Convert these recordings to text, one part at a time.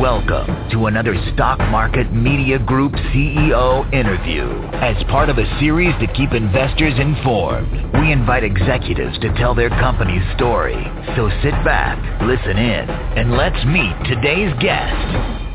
Welcome to another Stock Market Media Group CEO interview. As part of a series to keep investors informed, we invite executives to tell their company's story. So sit back, listen in, and let's meet today's guest.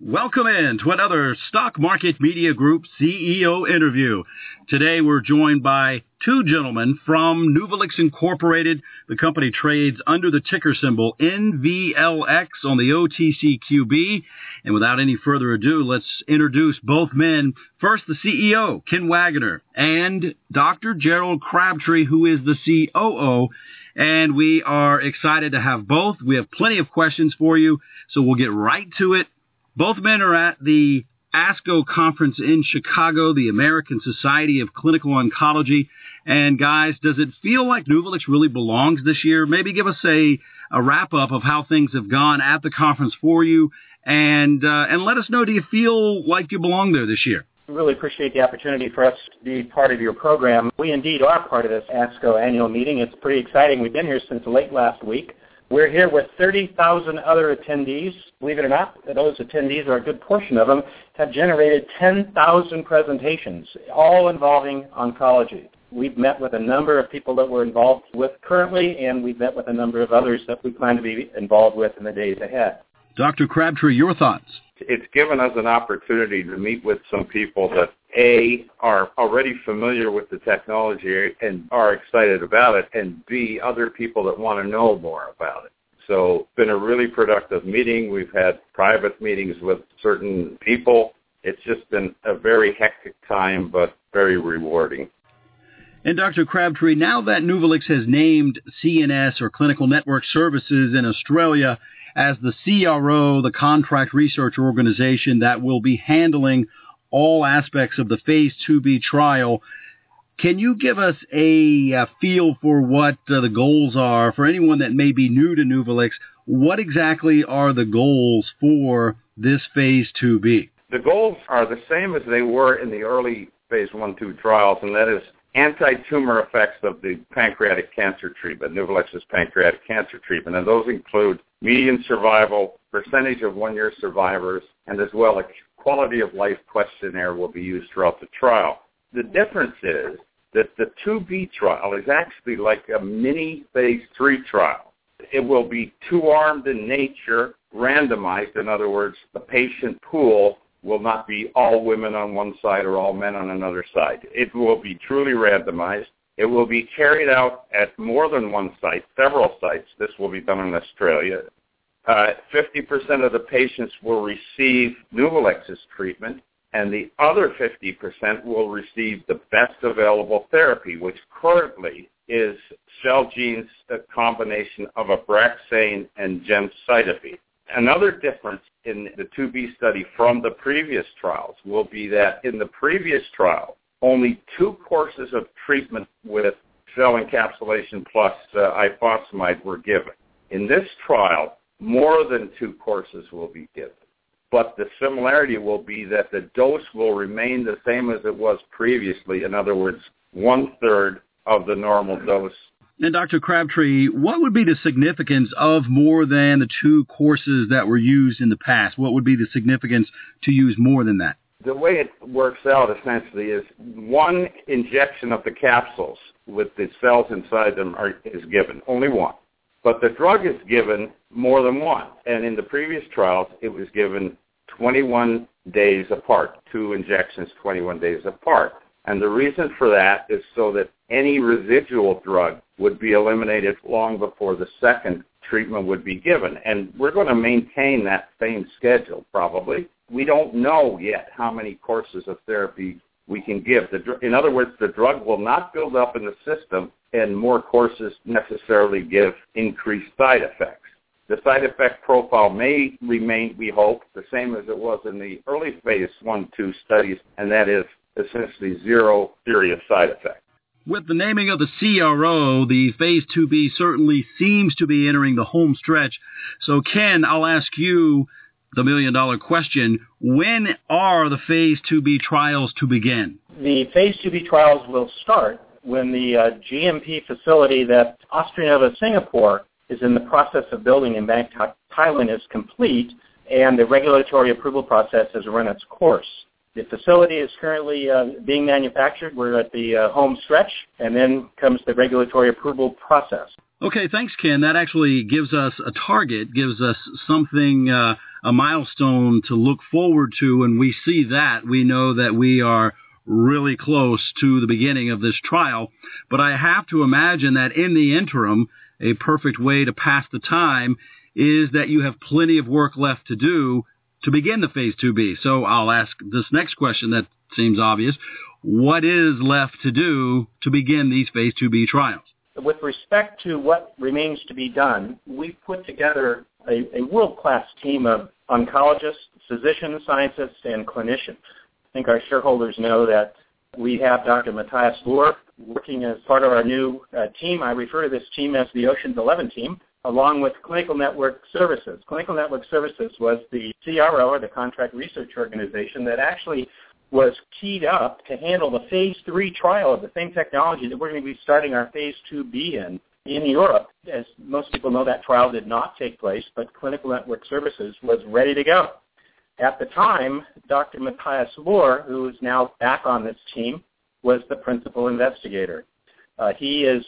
Welcome in to another Stock Market Media Group CEO interview. Today we're joined by two gentlemen from Nuvilex Incorporated. The company trades under the ticker symbol NVLX on the OTCQB. And without any further ado, let's introduce both men. First, the CEO, Ken Waggoner, and Dr. Gerald Crabtree, who is the COO. And we are excited to have both. We have plenty of questions for you, so we'll get right to it. Both men are at the ASCO conference in Chicago, the American Society of Clinical Oncology. And guys, does it feel like Nuvilex really belongs this year? Maybe give us a wrap-up of how things have gone at the conference for you, and let us know, do you feel like you belong there this year? We really appreciate the opportunity for us to be part of your program. We indeed are part of this ASCO annual meeting. It's pretty exciting. We've been here since late last week. We're here with 30,000 other attendees. Believe it or not, those attendees, or a good portion of them, have generated 10,000 presentations, all involving oncology. We've met with a number of people that we're involved with currently, and we've met with a number of others that we plan to be involved with in the days ahead. Dr. Crabtree, your thoughts? It's given us an opportunity to meet with some people that, A, are already familiar with the technology and are excited about it, and B, other people that want to know more about it. So it's been a really productive meeting. We've had private meetings with certain people. It's just been a very hectic time, but very rewarding. And Dr. Crabtree, now that Nuvilex has named CNS, or Clinical Network Services in Australia, as the CRO, the contract research organization that will be handling all aspects of the Phase 2B trial, can you give us a feel for what the goals are for anyone that may be new to Nuvilex? What exactly are the goals for this Phase 2B? The goals are the same as they were in the early Phase 1-2 trials, and that is anti-tumor effects of the pancreatic cancer treatment, Nuvilex's pancreatic cancer treatment, and those include median survival, percentage of one-year survivors, and as well a quality of life questionnaire will be used throughout the trial. The difference is that the 2B trial is actually like a mini Phase 3 trial. It will be two-armed in nature, randomized. In other words, the patient pool will not be all women on one side or all men on another side. It will be truly randomized. It will be carried out at more than one site, several sites. This will be done in Australia. 50% of the patients will receive Nuvilex's treatment, and the other 50% will receive the best available therapy, which currently is Celgene's combination of abraxane and gemcitabine. Another difference in the 2B study from the previous trials will be that in the previous trial, only two courses of treatment with cell encapsulation plus ifosfamide were given. In this trial, more than two courses will be given, but the similarity will be that the dose will remain the same as it was previously. In other words, one-third of the normal dose. And Dr. Crabtree, what would be the significance of more than the two courses that were used in the past? What would be the significance to use more than that? The way it works out essentially is one injection of the capsules with the cells inside them is given, only one. But the drug is given more than one. And in the previous trials, it was given 21 days apart, two injections 21 days apart. And the reason for that is so that any residual drug would be eliminated long before the second treatment would be given. And we're going to maintain that same schedule, probably. We don't know yet how many courses of therapy we can give. In other words, the drug will not build up in the system, and more courses necessarily give increased side effects. The side effect profile may remain, we hope, the same as it was in the early Phase 1-2 studies, and that is essentially zero serious side effects. With the naming of the CRO, the Phase 2B certainly seems to be entering the home stretch. So, Ken, I'll ask you the million-dollar question. When are the Phase 2B trials to begin? The Phase 2B trials will start when the GMP facility that Austrianova Singapore is in the process of building in Bangkok, Thailand, is complete, and the regulatory approval process has run its course. The facility is currently being manufactured. We're at the home stretch, and then comes the regulatory approval process. Okay, thanks, Ken. That actually gives us a target, gives us something, a milestone to look forward to. When we see that, we know that we are really close to the beginning of this trial. But I have to imagine that in the interim, a perfect way to pass the time is that you have plenty of work left to do to begin the Phase 2B. So I'll ask this next question that seems obvious. What is left to do to begin these Phase 2B trials? With respect to what remains to be done, we've put together a world-class team of oncologists, physicians, scientists, and clinicians. I think our shareholders know that we have Dr. Matthias Lohr working as part of our new team. I refer to this team as the Ocean's 11 team, along with Clinical Network Services. Clinical Network Services was the CRO, or the Contract Research Organization, that actually was keyed up to handle the Phase 3 trial of the same technology that we're going to be starting our Phase 2B in Europe. As most people know, that trial did not take place, but Clinical Network Services was ready to go. At the time, Dr. Matthias Lohr, who is now back on this team, was the principal investigator. He is,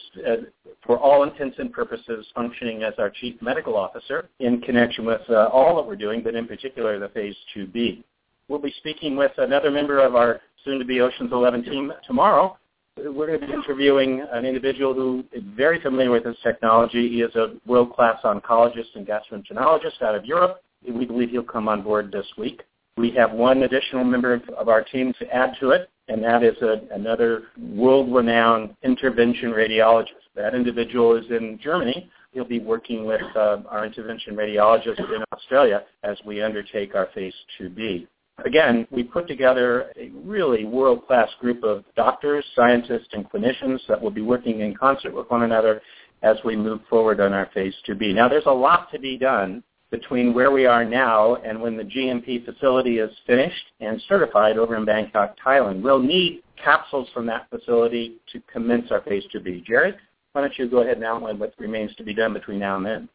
for all intents and purposes, functioning as our chief medical officer in connection with all that we're doing, but in particular the Phase 2B. We'll be speaking with another member of our soon-to-be Ocean's 11 team tomorrow. We're going to be interviewing an individual who is very familiar with this technology. He is a world-class oncologist and gastroenterologist out of Europe. We believe he'll come on board this week. We have one additional member of our team to add to it, and that is another world-renowned intervention radiologist. That individual is in Germany. He'll be working with our intervention radiologist in Australia as we undertake our Phase 2B. Again, we put together a really world-class group of doctors, scientists, and clinicians that will be working in concert with one another as we move forward on our Phase 2B. Now, there's a lot to be done between where we are now and when the GMP facility is finished and certified over in Bangkok, Thailand. We'll need capsules from that facility to commence our Phase 2B. Jared, why don't you go ahead and outline what remains to be done between now and then?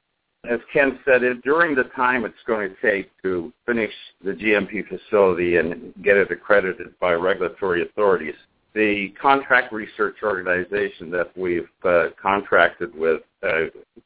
As Ken said, during the time it's going to take to finish the GMP facility and get it accredited by regulatory authorities, the contract research organization that we've contracted with,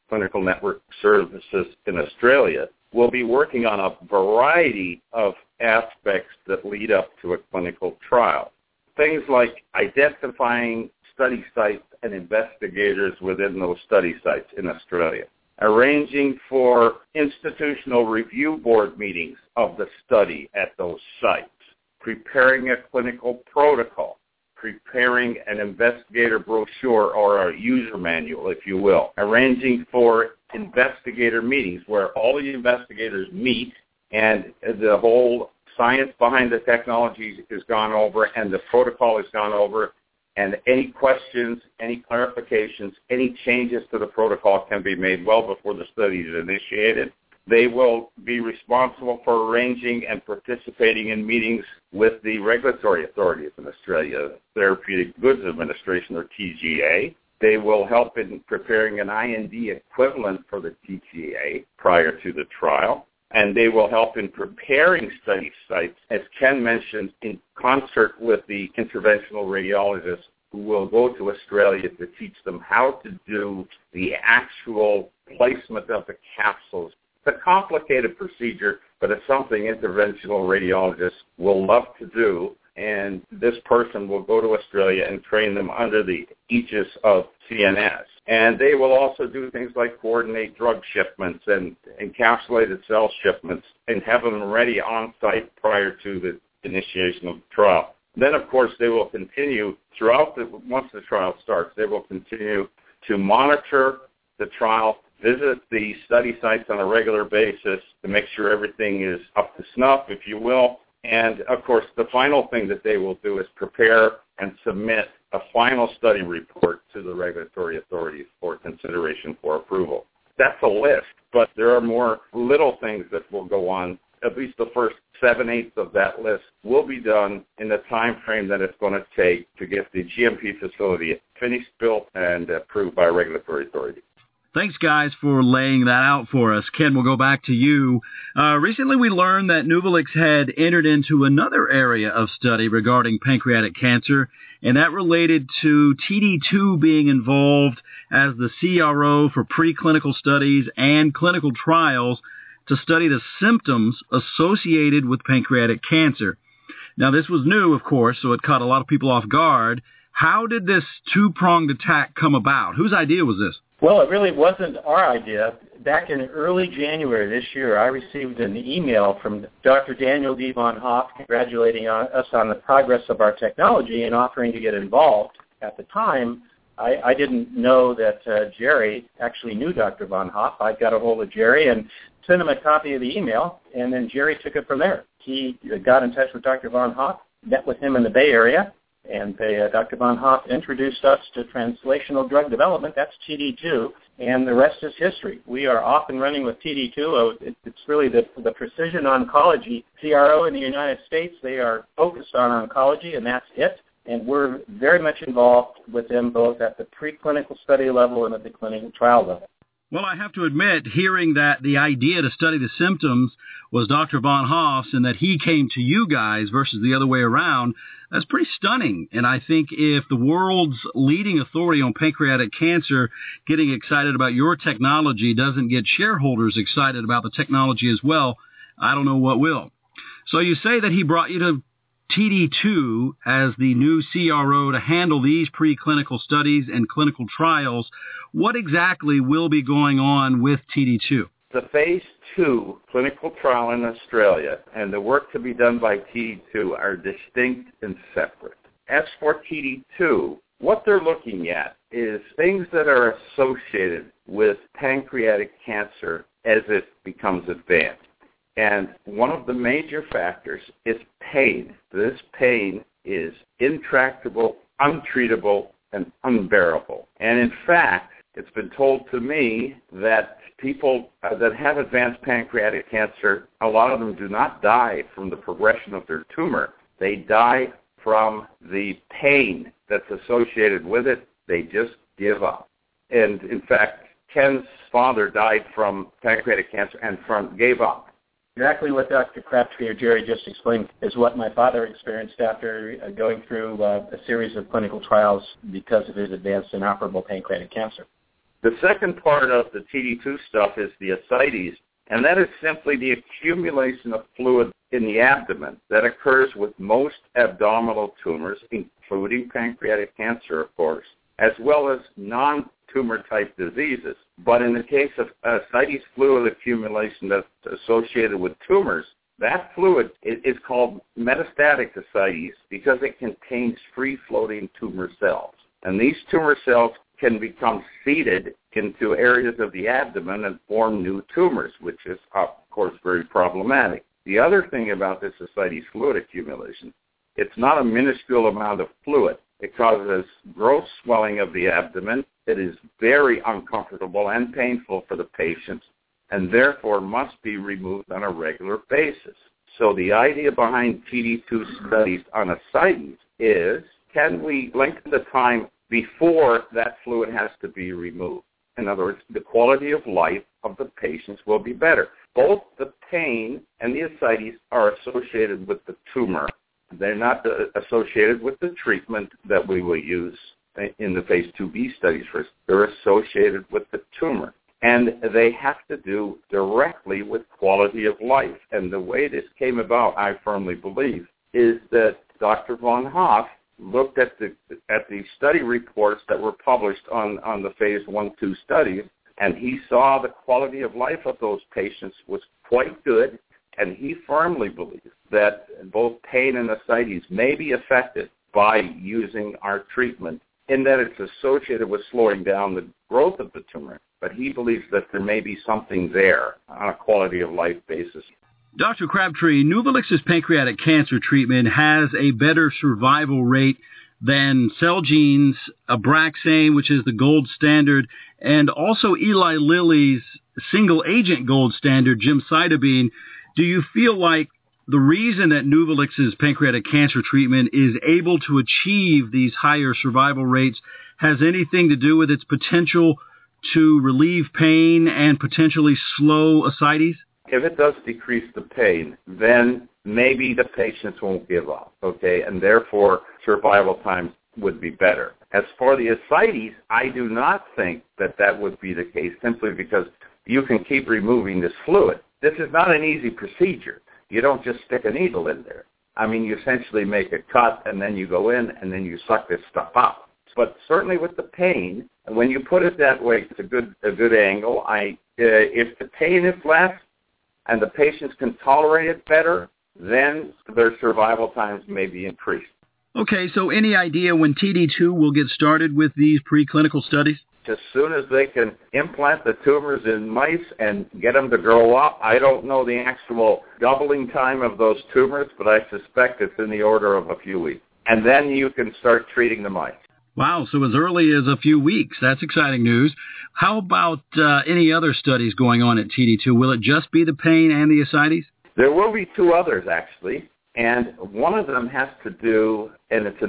Clinical Network Services in Australia, will be working on a variety of aspects that lead up to a clinical trial. Things like identifying study sites and investigators within those study sites in Australia, arranging for institutional review board meetings of the study at those sites, preparing a clinical protocol, preparing an investigator brochure or a user manual, if you will, arranging for investigator meetings where all the investigators meet and the whole science behind the technology is gone over and the protocol is gone over, and any questions, any clarifications, any changes to the protocol can be made well before the study is initiated. They will be responsible for arranging and participating in meetings with the regulatory authorities in Australia, Therapeutic Goods Administration, or TGA. They will help in preparing an IND equivalent for the TGA prior to the trial, and they will help in preparing study sites, as Ken mentioned, in concert with the interventional radiologists who will go to Australia to teach them how to do the actual placement of the capsules. It's a complicated procedure, but it's something interventional radiologists will love to do, and this person will go to Australia and train them under the aegis of CNS. And they will also do things like coordinate drug shipments and encapsulated cell shipments and have them ready on site prior to the initiation of the trial. Then, of course, they will continue once the trial starts, they will continue to monitor the trial, visit the study sites on a regular basis to make sure everything is up to snuff, if you will. And, of course, the final thing that they will do is prepare and submit a final study report to the regulatory authorities for consideration for approval. That's a list, but there are more little things that will go on. At least the first 7/8 of that list will be done in the time frame that it's going to take to get the GMP facility finished, built, and approved by regulatory authorities. Thanks, guys, for laying that out for us. Ken, we'll go back to you. Recently, we learned that Nuvilex had entered into another area of study regarding pancreatic cancer, and that related to TD2 being involved as the CRO for preclinical studies and clinical trials to study the symptoms associated with pancreatic cancer. Now, this was new, of course, so it caught a lot of people off guard. How did this two-pronged attack come about? Whose idea was this? Well, it really wasn't our idea. Back in early January this year, I received an email from Dr. Daniel D. Von Hoff congratulating us on the progress of our technology and offering to get involved. At the time, I didn't know that Jerry actually knew Dr. Von Hoff. I got a hold of Jerry and sent him a copy of the email, and then Jerry took it from there. He got in touch with Dr. Von Hoff, met with him in the Bay Area, and Dr. Von Hoff introduced us to translational drug development. That's TD2, and the rest is history. We are off and running with TD2. It's really the precision oncology CRO in the United States. They are focused on oncology, and that's it. And we're very much involved with them both at the preclinical study level and at the clinical trial level. Well, I have to admit, hearing that the idea to study the symptoms was Dr. Von Hoff's and that he came to you guys versus the other way around, that's pretty stunning. And I think if the world's leading authority on pancreatic cancer getting excited about your technology doesn't get shareholders excited about the technology as well, I don't know what will. So you say that he brought you to TD2 as the new CRO to handle these preclinical studies and clinical trials. What exactly will be going on with TD2? The phase 2 clinical trial in Australia and the work to be done by TD2 are distinct and separate. As for TD2, what they're looking at is things that are associated with pancreatic cancer as it becomes advanced. And one of the major factors is pain. This pain is intractable, untreatable, and unbearable. And in fact, it's been told to me that people that have advanced pancreatic cancer, a lot of them do not die from the progression of their tumor. They die from the pain that's associated with it. They just give up. And in fact, Ken's father died from pancreatic cancer and gave up. Exactly what Dr. Crabtree or Jerry just explained is what my father experienced after going through a series of clinical trials because of his advanced inoperable pancreatic cancer. The second part of the TD2 stuff is the ascites, and that is simply the accumulation of fluid in the abdomen that occurs with most abdominal tumors, including pancreatic cancer, of course, as well as non-tumor-type diseases. But in the case of ascites fluid accumulation that's associated with tumors, that fluid is called metastatic ascites because it contains free-floating tumor cells. And these tumor cells can become seeded into areas of the abdomen and form new tumors, which is, of course, very problematic. The other thing about this ascites fluid accumulation, it's not a minuscule amount of fluid. It causes gross swelling of the abdomen. It is very uncomfortable and painful for the patient and therefore must be removed on a regular basis. So the idea behind TD2 studies on ascites is, can we lengthen the time before that fluid has to be removed? In other words, the quality of life of the patients will be better. Both the pain and the ascites are associated with the tumor. They're not associated with the treatment that we will use in the phase 2B studies first. They're associated with the tumor. And they have to do directly with quality of life. And the way this came about, I firmly believe, is that Dr. Von Hoff looked at the study reports that were published on the phase 1-2 studies, and he saw the quality of life of those patients was quite good. And he firmly believes that both pain and ascites may be affected by using our treatment in that it's associated with slowing down the growth of the tumor. But he believes that there may be something there on a quality of life basis. Dr. Crabtree, Nuvilex's pancreatic cancer treatment has a better survival rate than Celgene's abraxane, which is the gold standard, and also Eli Lilly's single-agent gold standard, gemcitabine. Do you feel like the reason that Nuvilex's pancreatic cancer treatment is able to achieve these higher survival rates has anything to do with its potential to relieve pain and potentially slow ascites? If it does decrease the pain, then maybe the patients won't give up, okay? And therefore, survival times would be better. As for the ascites, I do not think that that would be the case, simply because you can keep removing this fluid. This is not an easy procedure. You don't just stick a needle in there. I mean, you essentially make a cut, and then you go in, and then you suck this stuff out. But certainly with the pain, when you put it that way, it's a good angle. If the pain is less and the patients can tolerate it better, then their survival times may be increased. Okay, so any idea when TD2 will get started with these preclinical studies? As soon as they can implant the tumors in mice and get them to grow up. I don't know the actual doubling time of those tumors, but I suspect it's in the order of a few weeks. And then you can start treating the mice. Wow, so as early as a few weeks. That's exciting news. How about any other studies going on at TD2? Will it just be the pain and the ascites? There will be two others, actually. And one of them has to do, and it's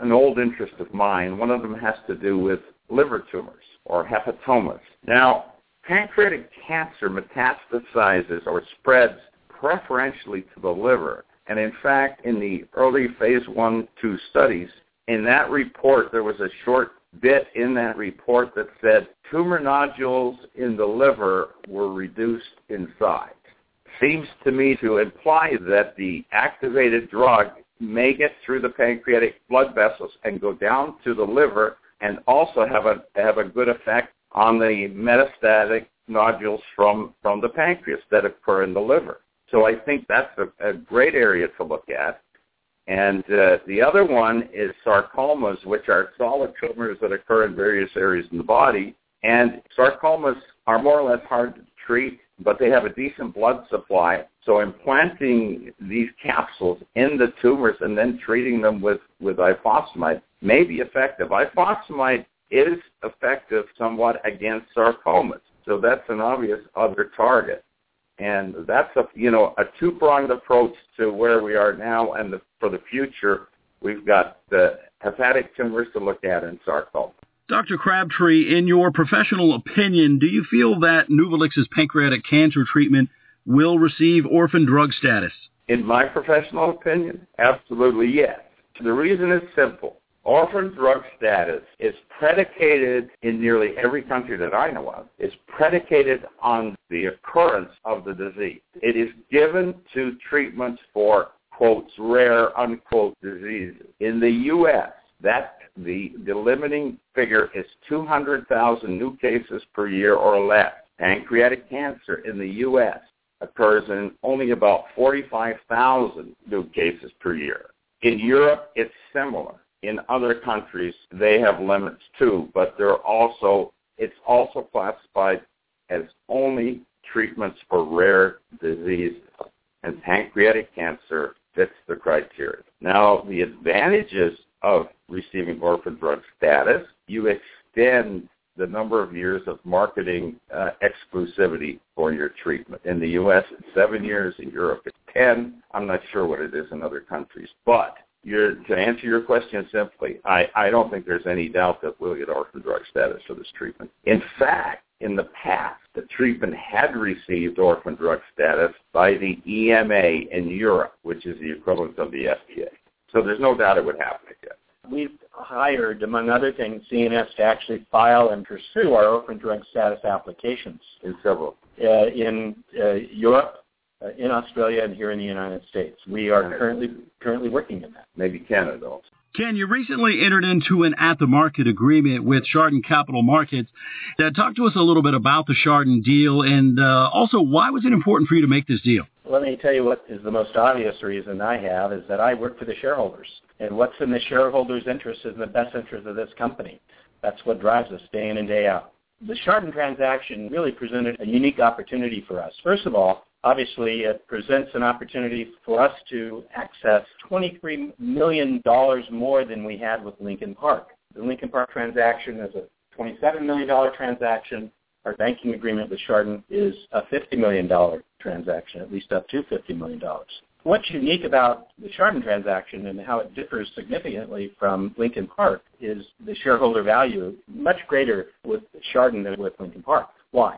an old interest of mine, one of them has to do with liver tumors or hepatomas. Now, pancreatic cancer metastasizes or spreads preferentially to the liver. And in fact, in the early phase 1-2 studies, in that report, there was a short bit in that report that said tumor nodules in the liver were reduced in size. Seems to me to imply that the activated drug may get through the pancreatic blood vessels and go down to the liver and also have a good effect on the metastatic nodules from the pancreas that occur in the liver. So I think that's a great area to look at. And the other one is sarcomas, which are solid tumors that occur in various areas in the body. And sarcomas are more or less hard to treat, but they have a decent blood supply. So implanting these capsules in the tumors and then treating them with ifosfamide may be effective. Ifosfamide is effective somewhat against sarcomas. So that's an obvious other target. And that's a two-pronged approach to where we are now, and for the future, we've got the hepatic tumors to look at in sarcoma. Dr. Crabtree, in your professional opinion, do you feel that Nuvilex's pancreatic cancer treatment will receive orphan drug status? In my professional opinion, absolutely yes. The reason is simple. Orphan drug status is predicated in nearly every country that I know of, is predicated on the occurrence of the disease. It is given to treatments for, quote, rare, unquote, diseases. In the U.S., the limiting figure is 200,000 new cases per year or less. Pancreatic cancer in the U.S. occurs in only about 45,000 new cases per year. In Europe, it's similar. In other countries, they have limits too, but it's also classified as only treatments for rare disease, and pancreatic cancer fits the criteria. Now, the advantages of receiving orphan drug status, you extend the number of years of marketing exclusivity for your treatment. In the U.S., it's 7 years. In Europe, it's 10. I'm not sure what it is in other countries, but to answer your question simply, I don't think there's any doubt that we'll get orphan drug status for this treatment. In fact, in the past, the treatment had received orphan drug status by the EMA in Europe, which is the equivalent of the FDA. So there's no doubt it would happen again. We've hired, among other things, CNS to actually file and pursue our orphan drug status applications. In several. In Europe, in Australia, and here in the United States. We are currently working in that. Maybe Canada also. Ken, you recently entered into an at-the-market agreement with Chardan Capital Markets. Talk to us a little bit about the Chardan deal, and also why was it important for you to make this deal? Let me tell you what is the most obvious reason I have is that I work for the shareholders, and what's in the shareholders' interest is in the best interest of this company. That's what drives us day in and day out. The Chardan transaction really presented a unique opportunity for us. First of all, obviously, it presents an opportunity for us to access $23 million more than we had with Lincoln Park. The Lincoln Park transaction is a $27 million transaction. Our banking agreement with Chardan is a $50 million transaction, at least up to $50 million. what's unique about the Chardan transaction and how it differs significantly from Lincoln Park is the shareholder value much greater with Chardan than with Lincoln Park. Why?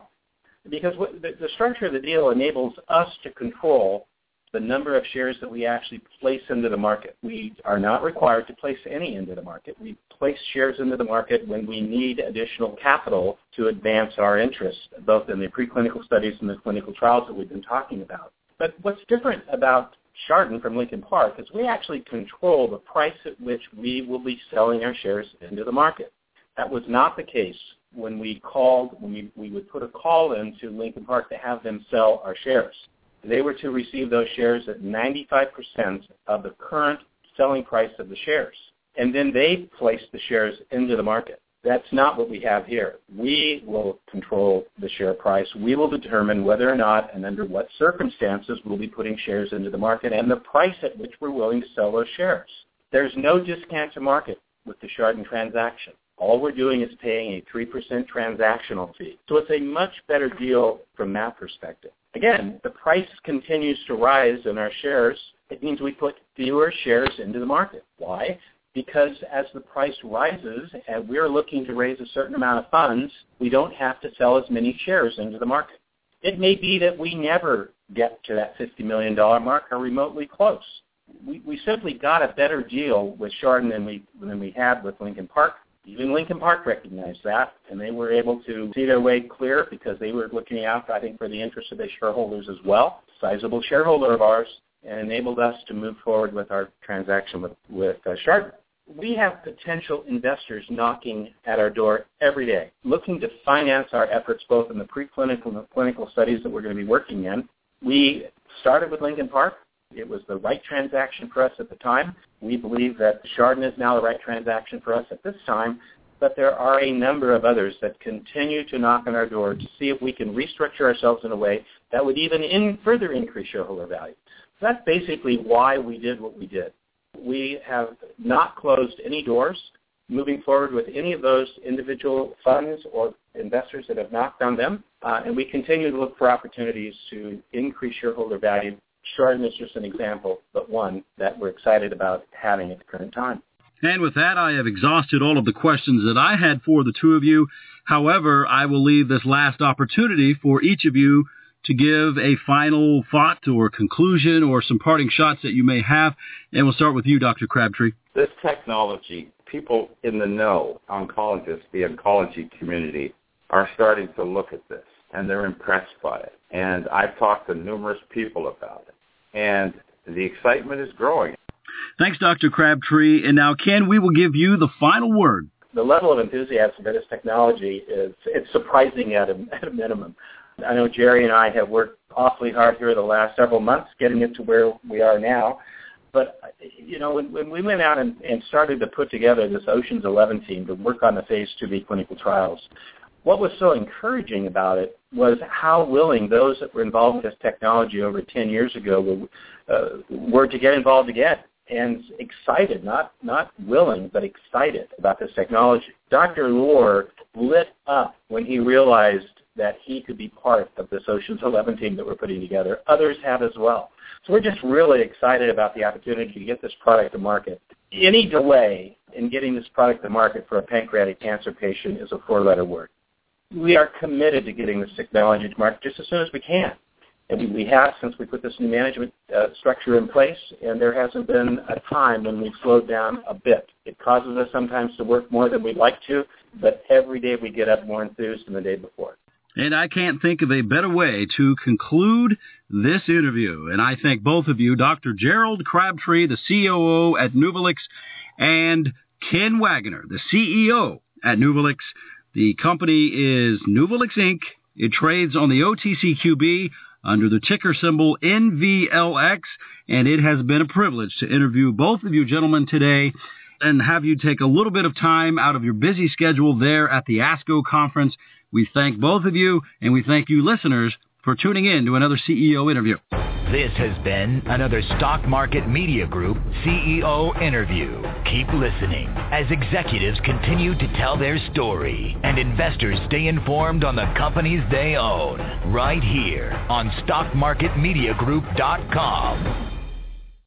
Because the structure of the deal enables us to control the number of shares that we actually place into the market. We are not required to place any into the market. We place shares into the market when we need additional capital to advance our interests, both in the preclinical studies and the clinical trials that we've been talking about. But what's different about Chardan from Lincoln Park is we actually control the price at which we will be selling our shares into the market. That was not the case when we called, when we would put a call into Lincoln Park to have them sell our shares. They were to receive those shares at 95% of the current selling price of the shares. And then they place the shares into the market. That's not what we have here. We will control the share price. We will determine whether or not and under what circumstances we'll be putting shares into the market and the price at which we're willing to sell those shares. There's no discount to market with the Chardan transaction. All we're doing is paying a 3% transactional fee. So it's a much better deal from that perspective. Again, the price continues to rise in our shares. It means we put fewer shares into the market. Why? Because as the price rises and we're looking to raise a certain amount of funds, we don't have to sell as many shares into the market. It may be that we never get to that $50 million mark or remotely close. We simply got a better deal with Chardan than we had with Lincoln Park. Even Lincoln Park recognized that, and they were able to see their way clear because they were looking out, I think, for the interests of their shareholders as well, sizable shareholder of ours, and enabled us to move forward with our transaction with Chardan. We have potential investors knocking at our door every day, looking to finance our efforts both in the preclinical and the clinical studies that we're going to be working in. We started with Lincoln Park. It was the right transaction for us at the time. We believe that Chardan is now the right transaction for us at this time, but there are a number of others that continue to knock on our door to see if we can restructure ourselves in a way that would even further increase shareholder value. So that's basically why we did what we did. We have not closed any doors. Moving forward with any of those individual funds or investors that have knocked on them, and we continue to look for opportunities to increase shareholder value. Chardan is just an example, but one that we're excited about having at the current time. And with that, I have exhausted all of the questions that I had for the two of you. However, I will leave this last opportunity for each of you to give a final thought or conclusion or some parting shots that you may have. And we'll start with you, Dr. Crabtree. This technology, people in the know, oncologists, the oncology community, are starting to look at this, and they're impressed by it. And I've talked to numerous people about it, and the excitement is growing. Thanks, Dr. Crabtree. And now, Ken, we will give you the final word. The level of enthusiasm for this technology is surprising at a minimum. I know Jerry and I have worked awfully hard here the last several months getting it to where we are now. But, you know, when we went out and started to put together this Ocean's 11 team to work on the Phase 2B clinical trials, what was so encouraging about it was how willing those that were involved with this technology over 10 years ago were to get involved again and excited, not willing, but excited about this technology. Dr. Lohr lit up when he realized that he could be part of this Ocean's 11 team that we're putting together. Others have as well. So we're just really excited about the opportunity to get this product to market. Any delay in getting this product to market for a pancreatic cancer patient is a four-letter word. We are committed to getting this technology to market just as soon as we can. And we have since we put this new management structure in place, and there hasn't been a time when we've slowed down a bit. It causes us sometimes to work more than we'd like to, but every day we get up more enthused than the day before. And I can't think of a better way to conclude this interview. And I thank both of you, Dr. Gerald Crabtree, the COO at Nuvilex, and Ken Waggoner, the CEO at Nuvilex. The company is Nuvilex Inc. It trades on the OTCQB under the ticker symbol NVLX, and it has been a privilege to interview both of you gentlemen today and have you take a little bit of time out of your busy schedule there at the ASCO conference. We thank both of you, and we thank you listeners for tuning in to another CEO interview. This has been another Stock Market Media Group CEO interview. Keep listening as executives continue to tell their story and investors stay informed on the companies they own right here on StockMarketMediaGroup.com.